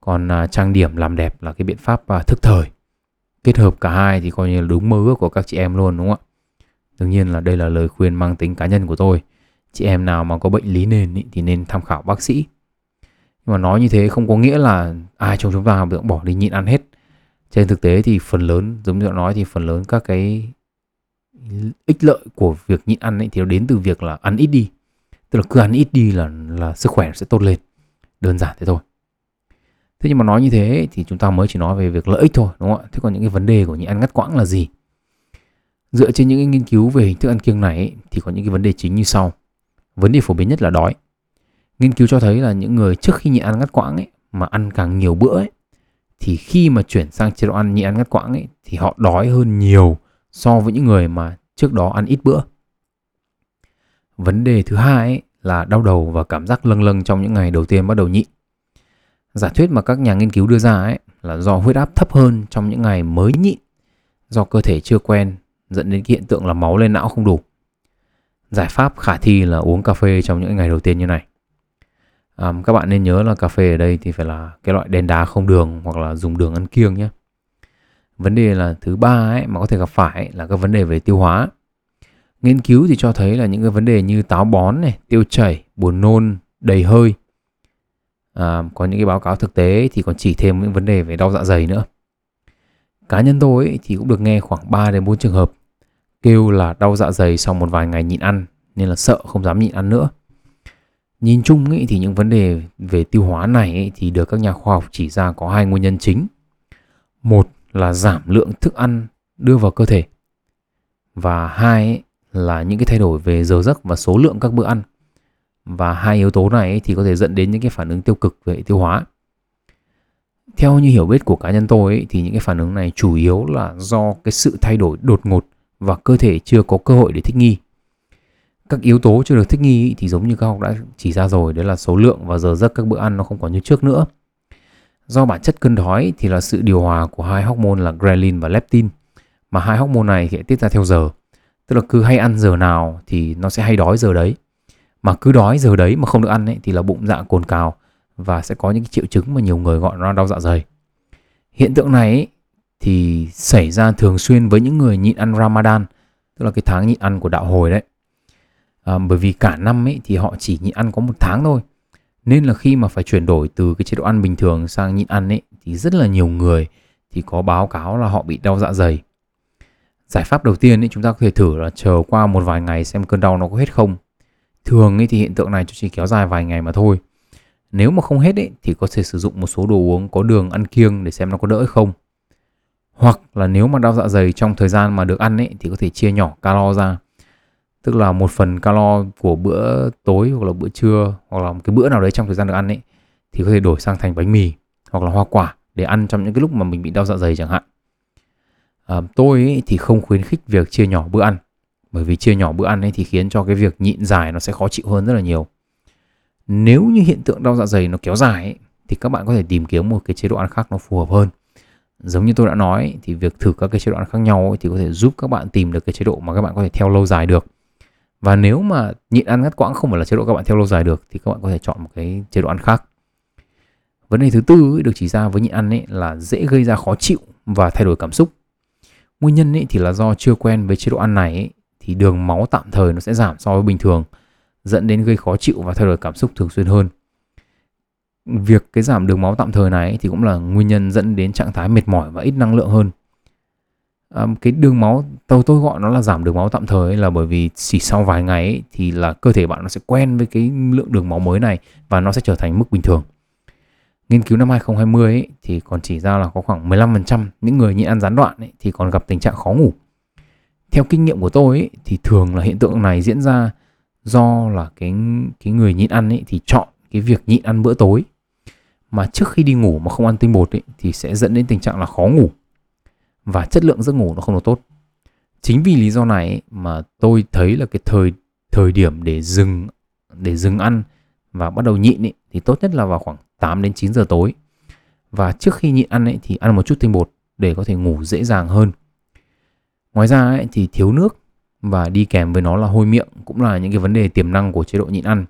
Còn trang điểm làm đẹp là cái biện pháp thức thời. Kết hợp cả hai thì coi như là đúng mơ ước của các chị em luôn, đúng không ạ? Đương nhiên là đây là lời khuyên mang tính cá nhân của tôi. Chị em nào mà có bệnh lý nền thì nên tham khảo bác sĩ. Nhưng mà nói như thế không có nghĩa là ai trong chúng ta cũng bỏ đi nhịn ăn hết. Trên thực tế thì phần lớn, giống như đã nói, thì phần lớn các cái ích lợi của việc nhịn ăn thì nó đến từ việc là ăn ít đi. Tức là cứ ăn ít đi là sức khỏe sẽ tốt lên. Đơn giản thế thôi. Thế nhưng mà nói như thế thì chúng ta mới chỉ nói về việc lợi ích thôi, đúng không ạ? Thế còn những cái vấn đề của nhịn ăn ngắt quãng là gì? Dựa trên những nghiên cứu về hình thức ăn kiêng này thì có những cái vấn đề chính như sau. Vấn đề phổ biến nhất là đói. Nghiên cứu cho thấy là những người trước khi nhịn ăn ngắt quãng mà ăn càng nhiều bữa thì khi mà chuyển sang chế độ ăn nhịn ăn ngắt quãng thì họ đói hơn nhiều so với những người mà trước đó ăn ít bữa. Vấn đề thứ hai là đau đầu và cảm giác lâng lâng trong những ngày đầu tiên bắt đầu nhịn. Giả thuyết mà các nhà nghiên cứu đưa ra là do huyết áp thấp hơn trong những ngày mới nhịn, do cơ thể chưa quen, dẫn đến cái hiện tượng là máu lên não không đủ. Giải pháp khả thi là uống cà phê trong những ngày đầu tiên như này. Các bạn nên nhớ là cà phê ở đây thì phải là cái loại đen đá không đường, hoặc là dùng đường ăn kiêng nhé. Vấn đề là thứ ba mà có thể gặp phải là các vấn đề về tiêu hóa. Nghiên cứu thì cho thấy là những cái vấn đề như táo bón, tiêu chảy, buồn nôn, đầy hơi. Có những cái báo cáo thực tế thì còn chỉ thêm những vấn đề về đau dạ dày nữa. Cá nhân tôi thì cũng được nghe khoảng 3-4 trường hợp kêu là đau dạ dày sau một vài ngày nhịn ăn, nên là sợ không dám nhịn ăn nữa. Nhìn chung thì những vấn đề về tiêu hóa này thì được các nhà khoa học chỉ ra có 2 nguyên nhân chính. Một là giảm lượng thức ăn đưa vào cơ thể, và 2 là những cái thay đổi về giờ giấc và số lượng các bữa ăn. Và 2 yếu tố này thì có thể dẫn đến những cái phản ứng tiêu cực về tiêu hóa. Theo như hiểu biết của cá nhân tôi thì những cái phản ứng này chủ yếu là do cái sự thay đổi đột ngột và cơ thể chưa có cơ hội để thích nghi. Các yếu tố chưa được thích nghi thì giống như các học đã chỉ ra rồi, đấy là số lượng và giờ giấc các bữa ăn nó không còn như trước nữa. Do bản chất cơn đói thì là sự điều hòa của 2 hormone là ghrelin và leptin, mà 2 hormone này thì tiết ra theo giờ. Tức là cứ hay ăn giờ nào thì nó sẽ hay đói giờ đấy. Mà cứ đói giờ đấy mà không được ăn thì là bụng dạ cồn cào, và sẽ có những triệu chứng mà nhiều người gọi nó là đau dạ dày. Hiện tượng này thì xảy ra thường xuyên với những người nhịn ăn Ramadan, tức là cái tháng nhịn ăn của đạo Hồi đấy. Bởi vì cả năm thì họ chỉ nhịn ăn có 1 tháng thôi, nên là khi mà phải chuyển đổi từ cái chế độ ăn bình thường sang nhịn ăn thì rất là nhiều người thì có báo cáo là họ bị đau dạ dày. Giải pháp đầu tiên chúng ta có thể thử là chờ qua một vài ngày xem cơn đau nó có hết không. Thường thì hiện tượng này chỉ kéo dài vài ngày mà thôi. Nếu mà không hết thì có thể sử dụng một số đồ uống có đường ăn kiêng để xem nó có đỡ hay không. Hoặc là nếu mà đau dạ dày trong thời gian mà được ăn thì có thể chia nhỏ calo ra. Tức là một phần calo của bữa tối hoặc là bữa trưa hoặc là một cái bữa nào đấy trong thời gian được ăn thì có thể đổi sang thành bánh mì hoặc là hoa quả để ăn trong những cái lúc mà mình bị đau dạ dày chẳng hạn. Tôi thì không khuyến khích việc chia nhỏ bữa ăn, bởi vì chia nhỏ bữa ăn thì khiến cho cái việc nhịn dài nó sẽ khó chịu hơn rất là nhiều. Nếu như hiện tượng đau dạ dày nó kéo dài thì các bạn có thể tìm kiếm một cái chế độ ăn khác nó phù hợp hơn. Giống như tôi đã nói thì việc thử các cái chế độ ăn khác nhau thì có thể giúp các bạn tìm được cái chế độ mà các bạn có thể theo lâu dài được. Và nếu mà nhịn ăn ngắt quãng không phải là chế độ các bạn theo lâu dài được thì các bạn có thể chọn một cái chế độ ăn khác. Vấn đề thứ tư được chỉ ra với nhịn ăn là dễ gây ra khó chịu và thay đổi cảm xúc. Nguyên nhân thì là do chưa quen với chế độ ăn này thì đường máu tạm thời nó sẽ giảm so với bình thường, dẫn đến gây khó chịu và thay đổi cảm xúc thường xuyên hơn. Việc cái giảm đường máu tạm thời này thì cũng là nguyên nhân dẫn đến trạng thái mệt mỏi và ít năng lượng hơn. Cái đường máu, tôi gọi nó là giảm đường máu tạm thời là bởi vì chỉ sau vài ngày thì là cơ thể bạn nó sẽ quen với cái lượng đường máu mới này và nó sẽ trở thành mức bình thường. Nghiên cứu năm 2020 thì còn chỉ ra là có khoảng 15% những người nhịn ăn gián đoạn thì còn gặp tình trạng khó ngủ. Theo kinh nghiệm của tôi thì thường là hiện tượng này diễn ra do là cái người nhịn ăn thì chọn cái việc nhịn ăn bữa tối mà trước khi đi ngủ mà không ăn tinh bột thì sẽ dẫn đến tình trạng là khó ngủ và chất lượng giấc ngủ nó không được tốt. Chính vì lý do này mà tôi thấy là cái thời điểm để dừng ăn và bắt đầu nhịn thì tốt nhất là vào khoảng 8 đến 9 giờ tối. Và trước khi nhịn ăn thì ăn một chút tinh bột để có thể ngủ dễ dàng hơn. Ngoài ra thì thiếu nước và đi kèm với nó là hôi miệng cũng là những cái vấn đề tiềm năng của chế độ nhịn ăn.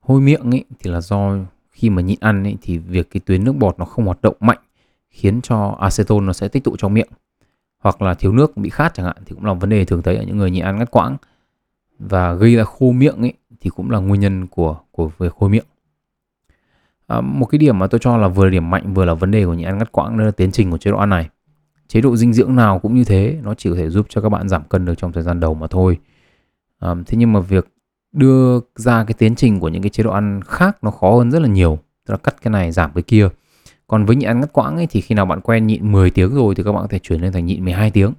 Hôi miệng thì là do khi mà nhịn ăn thì việc cái tuyến nước bọt nó không hoạt động mạnh khiến cho acetone nó sẽ tích tụ trong miệng. Hoặc là thiếu nước bị khát chẳng hạn thì cũng là vấn đề thường thấy ở những người nhịn ăn ngắt quãng. Và gây ra khô miệng thì cũng là nguyên nhân của việc khô miệng. Một cái điểm mà tôi cho là vừa là điểm mạnh vừa là vấn đề của nhịn ăn ngắt quãng đó là tiến trình của chế độ ăn này. Chế độ dinh dưỡng nào cũng như thế, nó chỉ có thể giúp cho các bạn giảm cân được trong thời gian đầu mà thôi. Thế nhưng mà việc đưa ra cái tiến trình của những cái chế độ ăn khác nó khó hơn rất là nhiều. Tức là cắt cái này giảm cái kia. Còn với nhịn ăn ngắt quãng thì khi nào bạn quen nhịn 10 tiếng rồi thì các bạn có thể chuyển lên thành nhịn 12 tiếng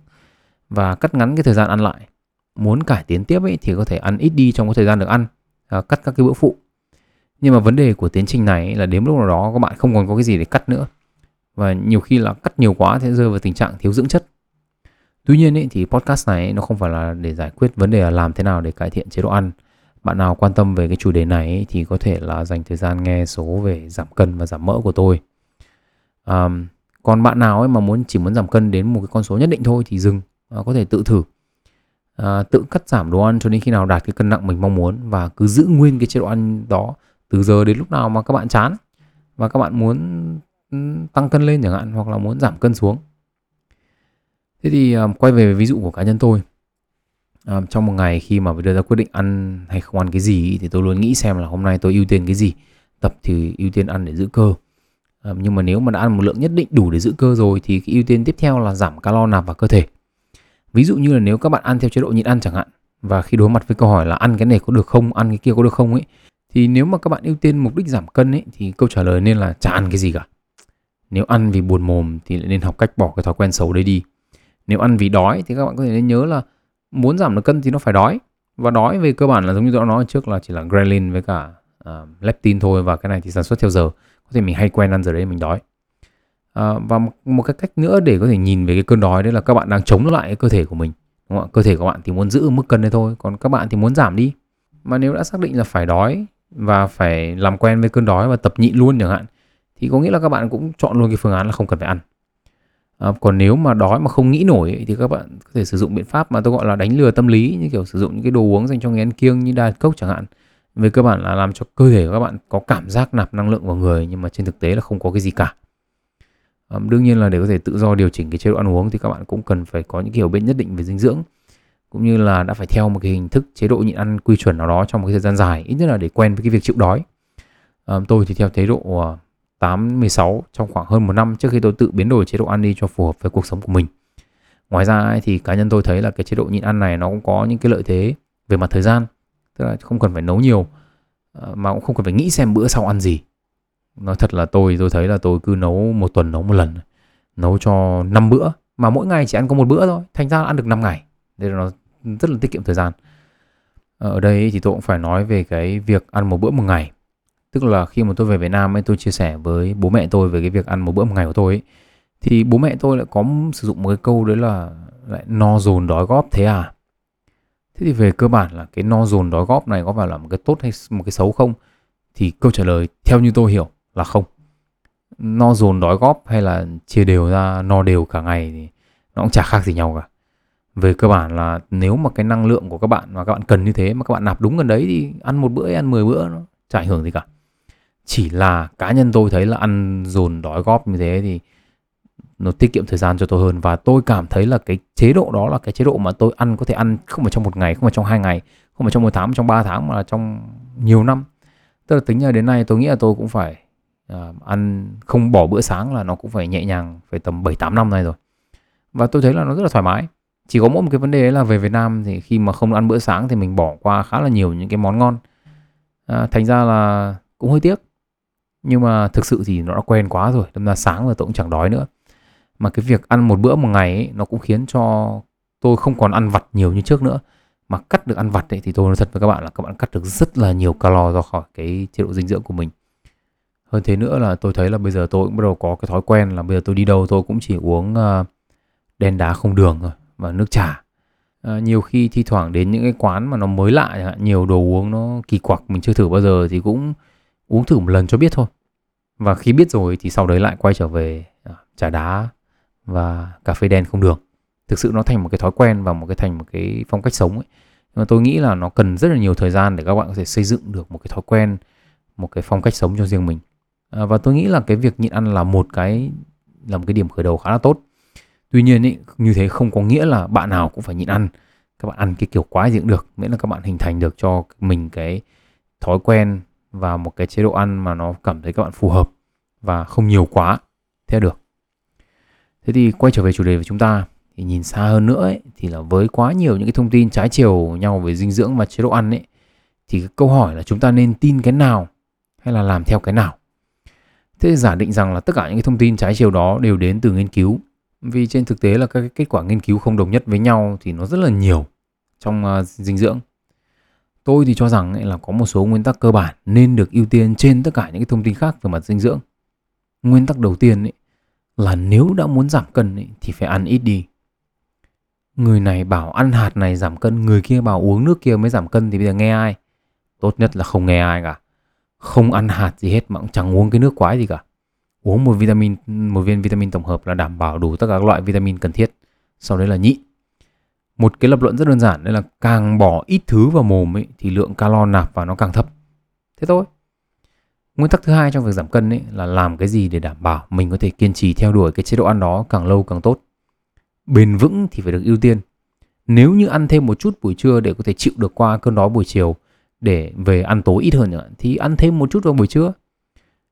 và cắt ngắn cái thời gian ăn lại. Muốn cải tiến tiếp thì có thể ăn ít đi trong cái thời gian được ăn, cắt các cái bữa phụ. Nhưng mà vấn đề của tiến trình này là đến lúc nào đó các bạn không còn có cái gì để cắt nữa. Và nhiều khi là cắt nhiều quá sẽ rơi vào tình trạng thiếu dưỡng chất. Tuy nhiên thì podcast này nó không phải là để giải quyết vấn đề là làm thế nào để cải thiện chế độ ăn. Bạn nào quan tâm về cái chủ đề này thì có thể là dành thời gian nghe số về giảm cân và giảm mỡ của tôi. Còn bạn nào mà chỉ muốn giảm cân đến một cái con số nhất định thôi thì dừng, có thể tự thử. Tự cắt giảm đồ ăn cho đến khi nào đạt cái cân nặng mình mong muốn và cứ giữ nguyên cái chế độ ăn đó từ giờ đến lúc nào mà các bạn chán và các bạn muốn tăng cân lên chẳng hạn hoặc là muốn giảm cân xuống. Thế thì quay về ví dụ của cá nhân tôi. Trong một ngày khi mà đưa ra quyết định ăn hay không ăn cái gì thì tôi luôn nghĩ xem là hôm nay tôi ưu tiên cái gì. Tập thì ưu tiên ăn để giữ cơ. Nhưng mà nếu mà đã ăn một lượng nhất định đủ để giữ cơ rồi thì cái ưu tiên tiếp theo là giảm calo nạp vào cơ thể. Ví dụ như là nếu các bạn ăn theo chế độ nhịn ăn chẳng hạn và khi đối mặt với câu hỏi là ăn cái này có được không, ăn cái kia có được không thì nếu mà các bạn ưu tiên mục đích giảm cân thì câu trả lời nên là chả ăn cái gì cả. Nếu ăn vì buồn mồm thì lại nên học cách bỏ cái thói quen xấu đấy đi. Nếu ăn vì đói thì các bạn có thể nên nhớ là muốn giảm được cân thì nó phải đói. Và đói về cơ bản là giống như tôi đã nói trước là chỉ là ghrelin với cả leptin thôi. Và cái này thì sản xuất theo giờ. Có thể mình hay quen ăn giờ đấy mình đói. Và một cái cách nữa để có thể nhìn về cái cơn đói đấy là các bạn đang chống lại cái cơ thể của mình, đúng không ạ? Cơ thể của bạn thì muốn giữ mức cân đấy thôi, còn các bạn thì muốn giảm đi. Mà nếu đã xác định là phải đói và phải làm quen với cơn đói và tập nhịn luôn chẳng hạn thì có nghĩa là các bạn cũng chọn luôn cái phương án là không cần phải ăn. Còn nếu mà đói mà không nghĩ nổi thì các bạn có thể sử dụng biện pháp mà tôi gọi là đánh lừa tâm lý, như kiểu sử dụng những cái đồ uống dành cho người ăn kiêng như Diet Coke chẳng hạn. Về cơ bản là làm cho cơ thể của các bạn có cảm giác nạp năng lượng vào người nhưng mà trên thực tế là không có cái gì cả. Đương nhiên là để có thể tự do điều chỉnh cái chế độ ăn uống thì các bạn cũng cần phải có những hiểu biết nhất định về dinh dưỡng, cũng như là đã phải theo một cái hình thức chế độ nhịn ăn quy chuẩn nào đó trong một cái thời gian dài, ít nhất là để quen với cái việc chịu đói. Tôi thì theo chế độ 8-16 trong khoảng hơn một năm trước khi tôi tự biến đổi chế độ ăn đi cho phù hợp với cuộc sống của mình. Ngoài ra thì cá nhân tôi thấy là cái chế độ nhịn ăn này nó cũng có những cái lợi thế về mặt thời gian. Tức là không cần phải nấu nhiều mà cũng không cần phải nghĩ xem bữa sau ăn gì. Nói thật là tôi thấy là tôi cứ nấu một tuần nấu một lần, nấu cho 5 bữa mà mỗi ngày chỉ ăn có một bữa thôi, thành ra ăn được 5 ngày. Đây là nó rất là tiết kiệm thời gian. Ở đây thì tôi cũng phải nói về cái việc ăn một bữa một ngày. Tức là khi mà tôi về Việt Nam ấy, tôi chia sẻ với bố mẹ tôi về cái việc ăn một bữa một ngày của tôi ấy, thì bố mẹ tôi lại có sử dụng một cái câu đấy là lại no dồn đói góp thế à. Thế thì về cơ bản là cái no dồn đói góp này có phải là một cái tốt hay một cái xấu không? Thì câu trả lời theo như tôi hiểu là không. No dồn đói góp hay là chia đều ra no đều cả ngày thì nó cũng chả khác gì nhau cả. Về cơ bản là nếu mà cái năng lượng của các bạn mà các bạn cần như thế mà các bạn nạp đúng gần đấy thì ăn một bữa ăn 10 bữa nó chả ảnh hưởng gì cả. Chỉ là cá nhân tôi thấy là ăn dồn đói góp như thế thì nó tiết kiệm thời gian cho tôi hơn. Và tôi cảm thấy là cái chế độ đó là cái chế độ mà tôi ăn, có thể ăn không phải trong một ngày, không phải trong 2 ngày, không phải trong 1 tháng, trong 3 tháng, mà là trong nhiều năm. Tức là tính ra đến nay tôi nghĩ là tôi cũng phải ăn không bỏ bữa sáng là nó cũng phải nhẹ nhàng phải tầm 7-8 năm nay rồi. Và tôi thấy là nó rất là thoải mái. Chỉ có mỗi một cái vấn đề là về Việt Nam thì khi mà không ăn bữa sáng thì mình bỏ qua khá là nhiều những cái món ngon, thành ra là cũng hơi tiếc. Nhưng mà thực sự thì nó đã quen quá rồi, đâm ra sáng là tôi cũng chẳng đói nữa. Mà cái việc ăn một bữa một ngày ấy, nó cũng khiến cho tôi không còn ăn vặt nhiều như trước nữa. Mà cắt được ăn vặt ấy, thì tôi nói thật với các bạn là các bạn cắt được rất là nhiều calo ra khỏi cái chế độ dinh dưỡng của mình. Hơn thế nữa là tôi thấy là bây giờ tôi cũng bắt đầu có cái thói quen là bây giờ tôi đi đâu tôi cũng chỉ uống đen đá không đường rồi và nước trà. Nhiều khi thi thoảng đến những cái quán mà nó mới lạ, nhiều đồ uống nó kỳ quặc mình chưa thử bao giờ thì cũng uống thử một lần cho biết thôi. Và khi biết rồi thì sau đấy lại quay trở về trà đá và cà phê đen không đường. Thực sự nó thành một cái thói quen và thành một cái phong cách sống ấy. Nhưng mà tôi nghĩ là nó cần rất là nhiều thời gian để các bạn có thể xây dựng được một cái thói quen, một cái phong cách sống cho riêng mình. Và tôi nghĩ là cái việc nhịn ăn là một cái điểm khởi đầu khá là tốt. Tuy nhiên ấy, như thế không có nghĩa là bạn nào cũng phải nhịn ăn. Các bạn ăn cái kiểu quái gì cũng được, miễn là các bạn hình thành được cho mình cái thói quen và một cái chế độ ăn mà nó cảm thấy các bạn phù hợp và không nhiều quá, thế được. Thế thì quay trở về chủ đề của chúng ta, thì nhìn xa hơn nữa ấy, thì là với quá nhiều những cái thông tin trái chiều nhau về dinh dưỡng và chế độ ăn ấy, thì cái câu hỏi là chúng ta nên tin cái nào hay là làm theo cái nào. Thế thì giả định rằng là tất cả những cái thông tin trái chiều đó đều đến từ nghiên cứu, vì trên thực tế là các kết quả nghiên cứu không đồng nhất với nhau thì nó rất là nhiều trong dinh dưỡng. Tôi thì cho rằng ấy là có một số nguyên tắc cơ bản nên được ưu tiên trên tất cả những cái thông tin khác về mặt dinh dưỡng. Nguyên tắc đầu tiên ấy là nếu đã muốn giảm cân ấy, thì phải ăn ít đi. Người này bảo ăn hạt này giảm cân, người kia bảo uống nước kia mới giảm cân, thì bây giờ nghe ai? Tốt nhất là không nghe ai cả. Không ăn hạt gì hết mà cũng chẳng uống cái nước quái gì cả. Uống một viên vitamin tổng hợp là đảm bảo đủ tất cả các loại vitamin cần thiết. Sau đấy là nhịn. Một cái lập luận rất đơn giản đấy là càng bỏ ít thứ vào mồm ấy, thì lượng calo nạp vào nó càng thấp. Thế thôi. Nguyên tắc thứ hai trong việc giảm cân ấy là làm cái gì để đảm bảo mình có thể kiên trì theo đuổi cái chế độ ăn đó càng lâu càng tốt. Bền vững thì phải được ưu tiên. Nếu như ăn thêm một chút buổi trưa để có thể chịu được qua cơn đói buổi chiều để về ăn tối ít hơn nữa, thì ăn thêm một chút vào buổi trưa.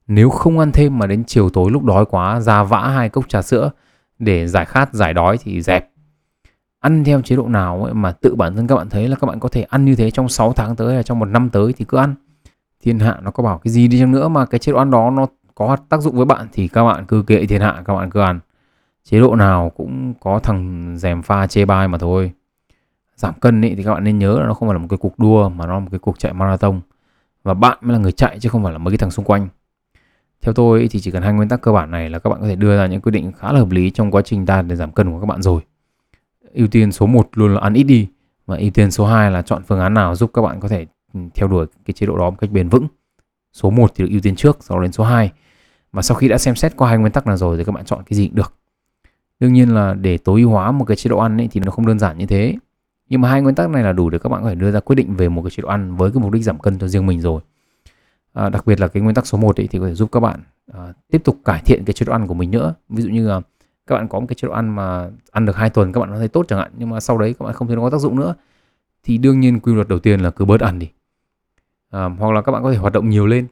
Nếu không ăn thêm mà đến chiều tối lúc đói quá ra vã 2 cốc trà sữa để giải khát giải đói thì dẹp. Ăn theo chế độ nào ấy mà tự bản thân các bạn thấy là các bạn có thể ăn như thế trong 6 tháng tới hay trong 1 năm tới thì cứ ăn. Thiên hạ nó có bảo cái gì đi chăng nữa mà cái chế độ ăn đó nó có tác dụng với bạn thì các bạn cứ kệ thiên hạ, các bạn cứ ăn. Chế độ nào cũng có thằng dèm pha chê bai mà thôi. Giảm cân ấy thì các bạn nên nhớ là nó không phải là một cái cuộc đua mà nó là một cái cuộc chạy marathon. Và bạn mới là người chạy chứ không phải là mấy cái thằng xung quanh. Theo tôi ấy, thì chỉ cần 2 nguyên tắc cơ bản này là các bạn có thể đưa ra những quyết định khá là hợp lý trong quá trình đạt để giảm cân của các bạn rồi. Ưu tiên số 1 luôn là ăn ít đi, và ưu tiên số 2 là chọn phương án nào giúp các bạn có thể theo đuổi cái chế độ đó một cách bền vững. Số 1 thì được ưu tiên trước, sau đến số 2. Và sau khi đã xem xét qua 2 nguyên tắc này rồi thì các bạn chọn cái gì cũng được. Đương nhiên là để tối ưu hóa một cái chế độ ăn ấy, thì nó không đơn giản như thế. Nhưng mà 2 nguyên tắc này là đủ để các bạn có thể đưa ra quyết định về một cái chế độ ăn với cái mục đích giảm cân cho riêng mình rồi. Đặc biệt là cái nguyên tắc số 1 ấy, thì có thể giúp các bạn tiếp tục cải thiện cái chế độ ăn của mình nữa. Ví dụ như là các bạn có một cái chế độ ăn mà ăn được 2 tuần các bạn thấy tốt chẳng hạn, nhưng mà sau đấy các bạn không thấy nó có tác dụng nữa, thì đương nhiên quy luật đầu tiên là cứ bớt ăn đi. Hoặc là các bạn có thể hoạt động nhiều lên.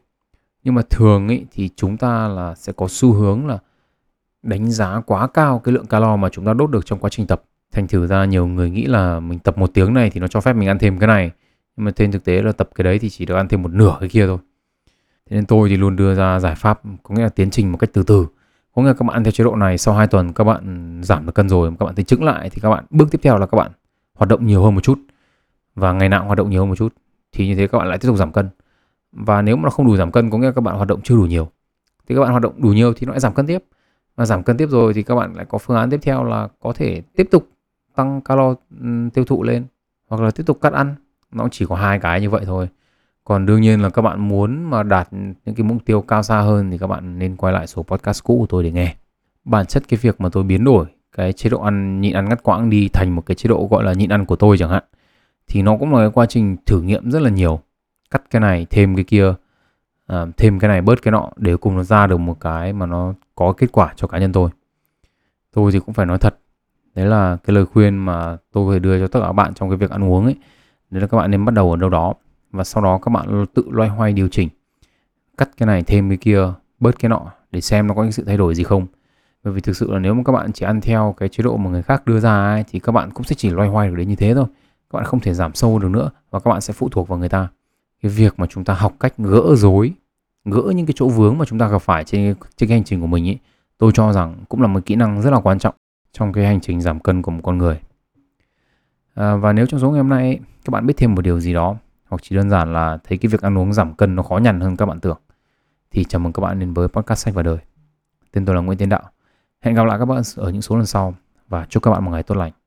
Nhưng mà thường ấy, thì chúng ta là sẽ có xu hướng là đánh giá quá cao cái lượng calo mà chúng ta đốt được trong quá trình tập. Thành thử ra nhiều người nghĩ là mình tập 1 tiếng này thì nó cho phép mình ăn thêm cái này, Nhưng mà trên thực tế là tập cái đấy thì chỉ được ăn thêm một nửa cái kia thôi. Thế nên tôi thì luôn đưa ra giải pháp, có nghĩa là tiến trình một cách từ từ. Có nghĩa là các bạn ăn theo chế độ này, sau 2 tuần các bạn giảm được cân rồi, các bạn tính chững lại, thì các bạn bước tiếp theo là các bạn hoạt động nhiều hơn một chút. Và ngày nào cũng hoạt động nhiều hơn một chút. Thì như thế các bạn lại tiếp tục giảm cân. Và nếu mà nó không đủ giảm cân, có nghĩa là các bạn hoạt động chưa đủ nhiều. Thì các bạn hoạt động đủ nhiều thì nó lại giảm cân tiếp. Và giảm cân tiếp rồi thì các bạn lại có phương án tiếp theo là có thể tiếp tục tăng calo tiêu thụ lên, hoặc là tiếp tục cắt ăn. Nó chỉ có 2 cái như vậy thôi. Còn đương nhiên là các bạn muốn mà đạt những cái mục tiêu cao xa hơn thì các bạn nên quay lại số podcast cũ của tôi để nghe. Bản chất cái việc mà tôi biến đổi cái chế độ ăn, nhịn ăn ngắt quãng đi thành một cái chế độ gọi là nhịn ăn của tôi chẳng hạn, thì nó cũng là cái quá trình thử nghiệm rất là nhiều. Cắt cái này, thêm cái kia, thêm cái này, bớt cái nọ, để cùng nó ra được một cái mà nó có kết quả cho cá nhân tôi. Tôi thì cũng phải nói thật, đấy là cái lời khuyên mà tôi có thể đưa cho tất cả các bạn trong cái việc ăn uống ấy. Đấy là các bạn nên bắt đầu ở đâu đó, và sau đó các bạn tự loay hoay điều chỉnh, cắt cái này, thêm cái kia, bớt cái nọ, để xem nó có những sự thay đổi gì không. Bởi vì thực sự là nếu mà các bạn chỉ ăn theo cái chế độ mà người khác đưa ra ấy, thì các bạn cũng sẽ chỉ loay hoay được đến như thế thôi. Các bạn không thể giảm sâu được nữa, và các bạn sẽ phụ thuộc vào người ta. Cái việc mà chúng ta học cách gỡ rối, gỡ những cái chỗ vướng mà chúng ta gặp phải trên cái hành trình của mình ấy, tôi cho rằng cũng là một kỹ năng rất là quan trọng trong cái hành trình giảm cân của một con người. Và nếu trong số ngày hôm nay ấy, các bạn biết thêm một điều gì đó, hoặc chỉ đơn giản là thấy cái việc ăn uống giảm cân nó khó nhằn hơn các bạn tưởng, thì chào mừng các bạn đến với podcast Sách và Đời. Tên tôi là Nguyễn Tiến Đạo. Hẹn gặp lại các bạn ở những số lần sau, và chúc các bạn một ngày tốt lành.